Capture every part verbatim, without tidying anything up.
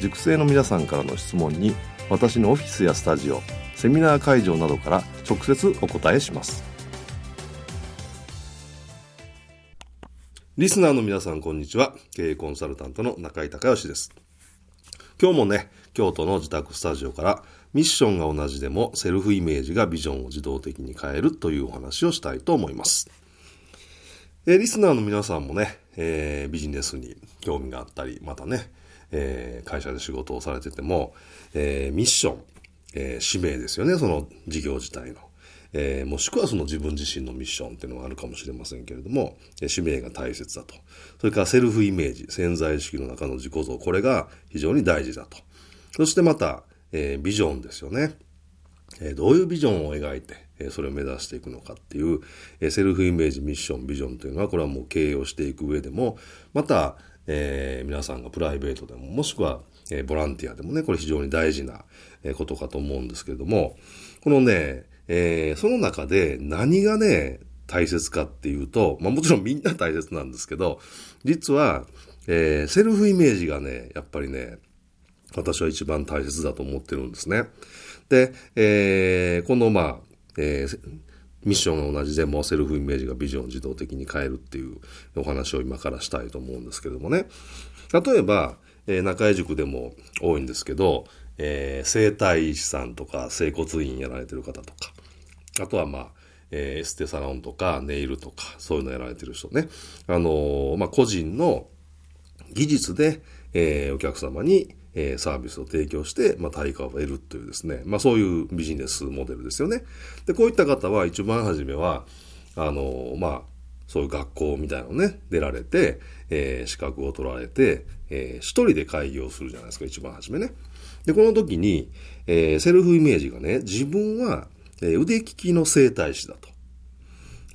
塾生の皆さんからの質問に私のオフィスやスタジオ、セミナー会場などから直接お答えします。リスナーの皆さんこんにちは、経営コンサルタントの中井孝義です。今日もね、京都の自宅スタジオからミッションが同じでもセルフイメージがビジョンを自動的に変えるというお話をしたいと思います。えリスナーの皆さんもね、えー、ビジネスに興味があったり、またねえー、会社で仕事をされてても、えー、ミッション、えー、使命ですよね、その事業自体の、えー、もしくはその自分自身のミッションっていうのがあるかもしれませんけれども、えー、使命が大切だと。それからセルフイメージ、潜在意識の中の自己像、これが非常に大事だと。そしてまた、えー、ビジョンですよね、えー、どういうビジョンを描いて、えー、それを目指していくのかっていう、えー、セルフイメージ、ミッション、ビジョンというのは、これはもう経営をしていく上でも、またえー、皆さんがプライベートでも、もしくは、えー、ボランティアでもね、これ非常に大事なことかと思うんですけれども、このね、えー、その中で何がね大切かっていうと、まあもちろんみんな大切なんですけど、実は、えー、セルフイメージがね、やっぱりね、私は一番大切だと思ってるんですね。で、えー、このまあ、えーミッションが同じでもセルフイメージがビジョンを自動的に変えるっていうお話を今からしたいと思うんですけどもね。例えば、えー、中江塾でも多いんですけど、えー、整体師さんとか整骨院やられてる方とか、あとはまあ、えー、エステサロンとかネイルとかそういうのやられてる人ね、あのー、まあ個人の技術で、えー、お客様にサービスを提供して、まあ、対価を得るというですね、まあそういうビジネスモデルですよね。で、こういった方は一番初めは、あの、まあ、そういう学校みたいなのね、出られて、えー、資格を取られて、えー、一人で開業するじゃないですか、一番初めね。で、この時に、えー、セルフイメージがね、自分は腕利きの整体師だと。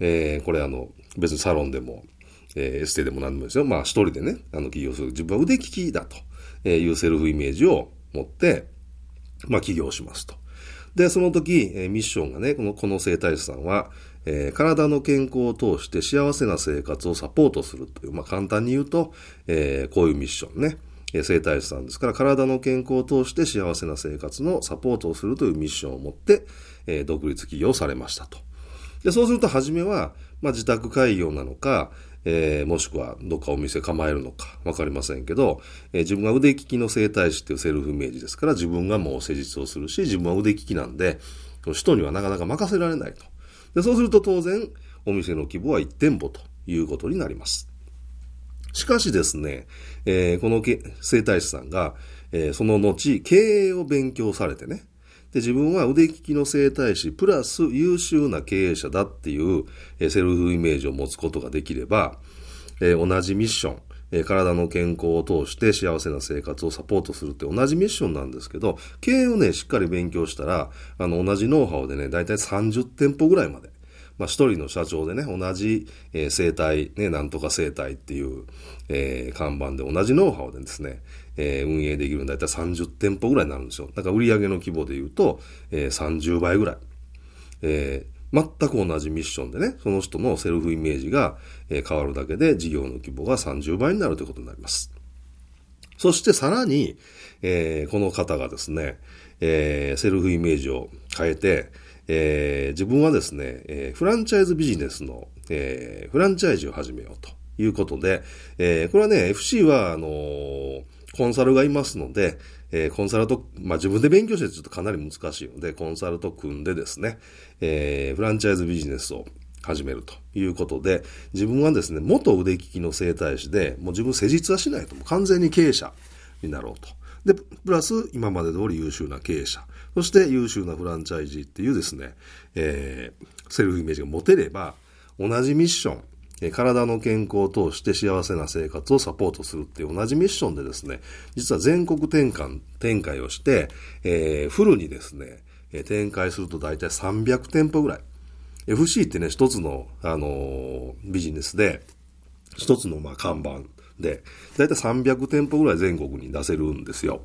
えー、これあの、別にサロンでも、えー、エステでも何でもですよ。まあ一人でね、あの、起業する。自分は腕利きだと。えー、いうセルフイメージを持って、まあ、起業しますと。で、その時、えー、ミッションがね、この、この整体師さんは、えー、体の健康を通して幸せな生活をサポートするという、まあ、簡単に言うと、えー、こういうミッションね。えー、整体師さんですから、体の健康を通して幸せな生活のサポートをするというミッションを持って、えー、独立起業されましたと。で、そうすると、初めは、まあ、自宅開業なのか、えー、もしくはどっかお店構えるのかわかりませんけど、えー、自分が腕利きの整体師っていうセルフイメージですから、自分がもう施術をするし、自分は腕利きなんで人にはなかなか任せられないと。で、そうすると当然お店の規模はいち店舗ということになります。しかしですね、えー、この整体師さんが、えー、その後経営を勉強されてね、で、自分は腕利きの整体師プラス優秀な経営者だっていうセルフイメージを持つことができれば、えー、同じミッション、えー、体の健康を通して幸せな生活をサポートするって同じミッションなんですけど、経営をね、しっかり勉強したら、あの、同じノウハウでね、だいたいさんじゅう店舗ぐらいまで、まあ、一人の社長でね、同じ、えー、生態、ね、なんとか生態っていう、えー、看板で同じノウハウでですね、えー、運営できるのだいたいさんじゅう店舗ぐらいになるんですよ。だから売上の規模で言うと、えー、さんじゅうばいぐらい。えー全く同じミッションでね、その人のセルフイメージが変わるだけで事業の規模がさんじゅうばいになるということになります。そしてさらに、えー、この方がですね、えー、セルフイメージを変えて、えー、自分はですね、えー、フランチャイズビジネスの、えー、フランチャイジを始めようということで、えー、これはね、エフシー はあのー、コンサルがいますので、えー、コンサルと、まあ、自分で勉強してちょっとかなり難しいので、コンサルと組んでですね、えー、フランチャイズビジネスを始めるということで、自分はですね、元腕利きの整体師で、もう自分施術はしないと、もう完全に経営者になろうと。で、プラス今まで通り優秀な経営者、そして優秀なフランチャイジーっていうですね、えー、セルフイメージが持てれば、同じミッション、体の健康を通して幸せな生活をサポートするっていう同じミッションでですね、実は全国展開、展開をして、えー、フルにですね、展開すると大体さんびゃくてんぽぐらい。エフシー ってね、一つの、あのー、ビジネスで、一つのまあ看板で、大体さんびゃくてんぽぐらい全国に出せるんですよ。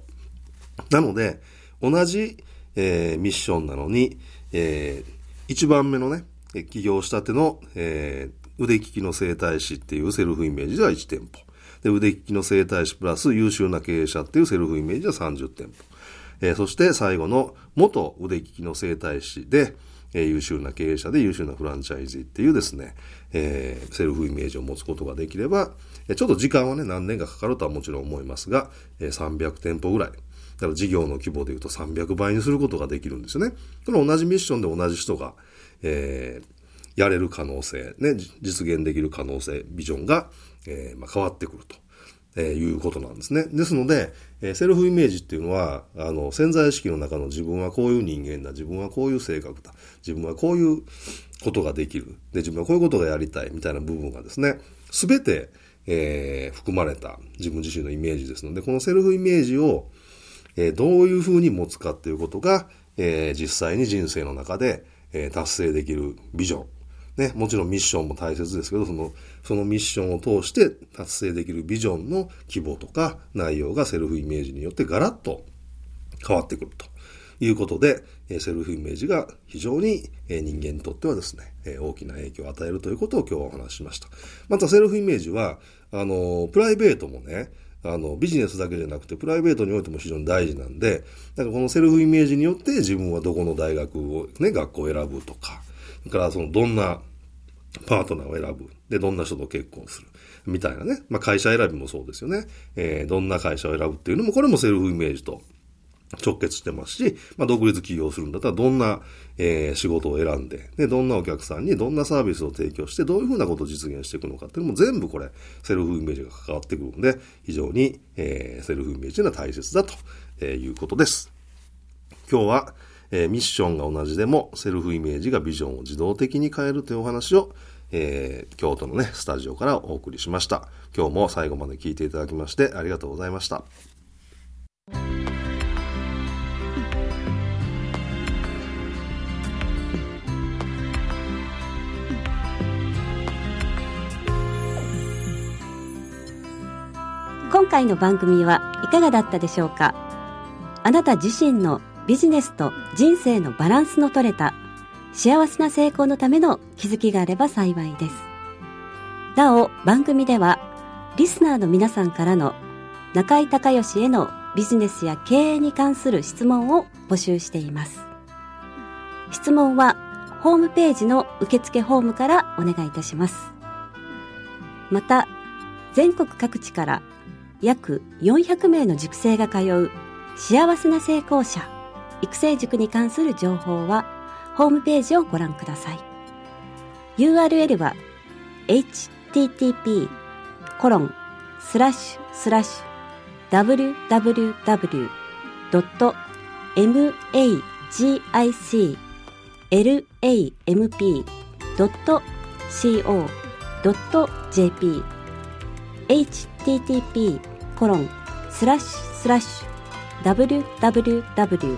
なので、同じ、えー、ミッションなのに、えー、一番目のね、起業したての、えー腕利きの整体師っていうセルフイメージではいちてんぽ。で、腕利きの整体師プラス優秀な経営者っていうセルフイメージはさんじゅってんぽ。えー、そして最後の元腕利きの整体師で、えー、優秀な経営者で優秀なフランチャイジーっていうですね、えー、セルフイメージを持つことができれば、ちょっと時間はね、何年かかかるとはもちろん思いますが、えー、さんびゃくてんぽぐらい。だから事業の規模でいうとさんびゃくばいにすることができるんですよね。この同じミッションで同じ人が、えーやれる可能性、ね、実現できる可能性、ビジョンが、えーまあ、変わってくると、えー、いうことなんですね。ですので、えー、セルフイメージっていうのは、あの、潜在意識の中の自分はこういう人間だ、自分はこういう性格だ、自分はこういうことができる、で、自分はこういうことがやりたいみたいな部分がですね、すべて、えー、含まれた自分自身のイメージですので、このセルフイメージを、えー、どういうふうに持つかっていうことが、えー、実際に人生の中で、えー、達成できるビジョン、ね、もちろんミッションも大切ですけど、その、そのミッションを通して達成できるビジョンの規模とか内容がセルフイメージによってガラッと変わってくるということで、セルフイメージが非常に人間にとってはですね、大きな影響を与えるということを今日はお話ししました。またセルフイメージは、あの、プライベートもね、あの、ビジネスだけじゃなくてプライベートにおいても非常に大事なんで、だからこのセルフイメージによって自分はどこの大学をね、学校を選ぶとか、だからそのどんなパートナーを選ぶ、でどんな人と結婚するみたいなね、まあ会社選びもそうですよね、えー、どんな会社を選ぶっていうのもこれもセルフイメージと直結してますし、まあ独立起業するんだったらどんな、えー、仕事を選んで、でどんなお客さんにどんなサービスを提供してどういうふうなことを実現していくのかっていうのも全部これセルフイメージが関わってくるので、非常に、えー、セルフイメージが大切だということです。今日は。えー、ミッションが同じでもセルフイメージがビジョンを自動的に変えるというお話を、えー、京都のねスタジオからお送りしました。今日も最後まで聞いていただきましてありがとうございました。今回の番組はいかがだったでしょうか。あなた自身のビジネスと人生のバランスの取れた幸せな成功のための気づきがあれば幸いです。なお、番組ではリスナーの皆さんからの中井孝義へのビジネスや経営に関する質問を募集しています。質問はホームページの受付フォームからお願いいたします。また、全国各地から約よんひゃくめいの塾生が通う幸せな成功者育成塾に関する情報はホームページをご覧ください。 ユーアールエル は エイチティーティーピーコロンスラッシュスラッシュダブリュダブリュダブリュドットエムエイチクランプドットシーオードットジェーピー エイチティーティーピーコロンスラッシュスラッシュダブリュダブリュダブリュ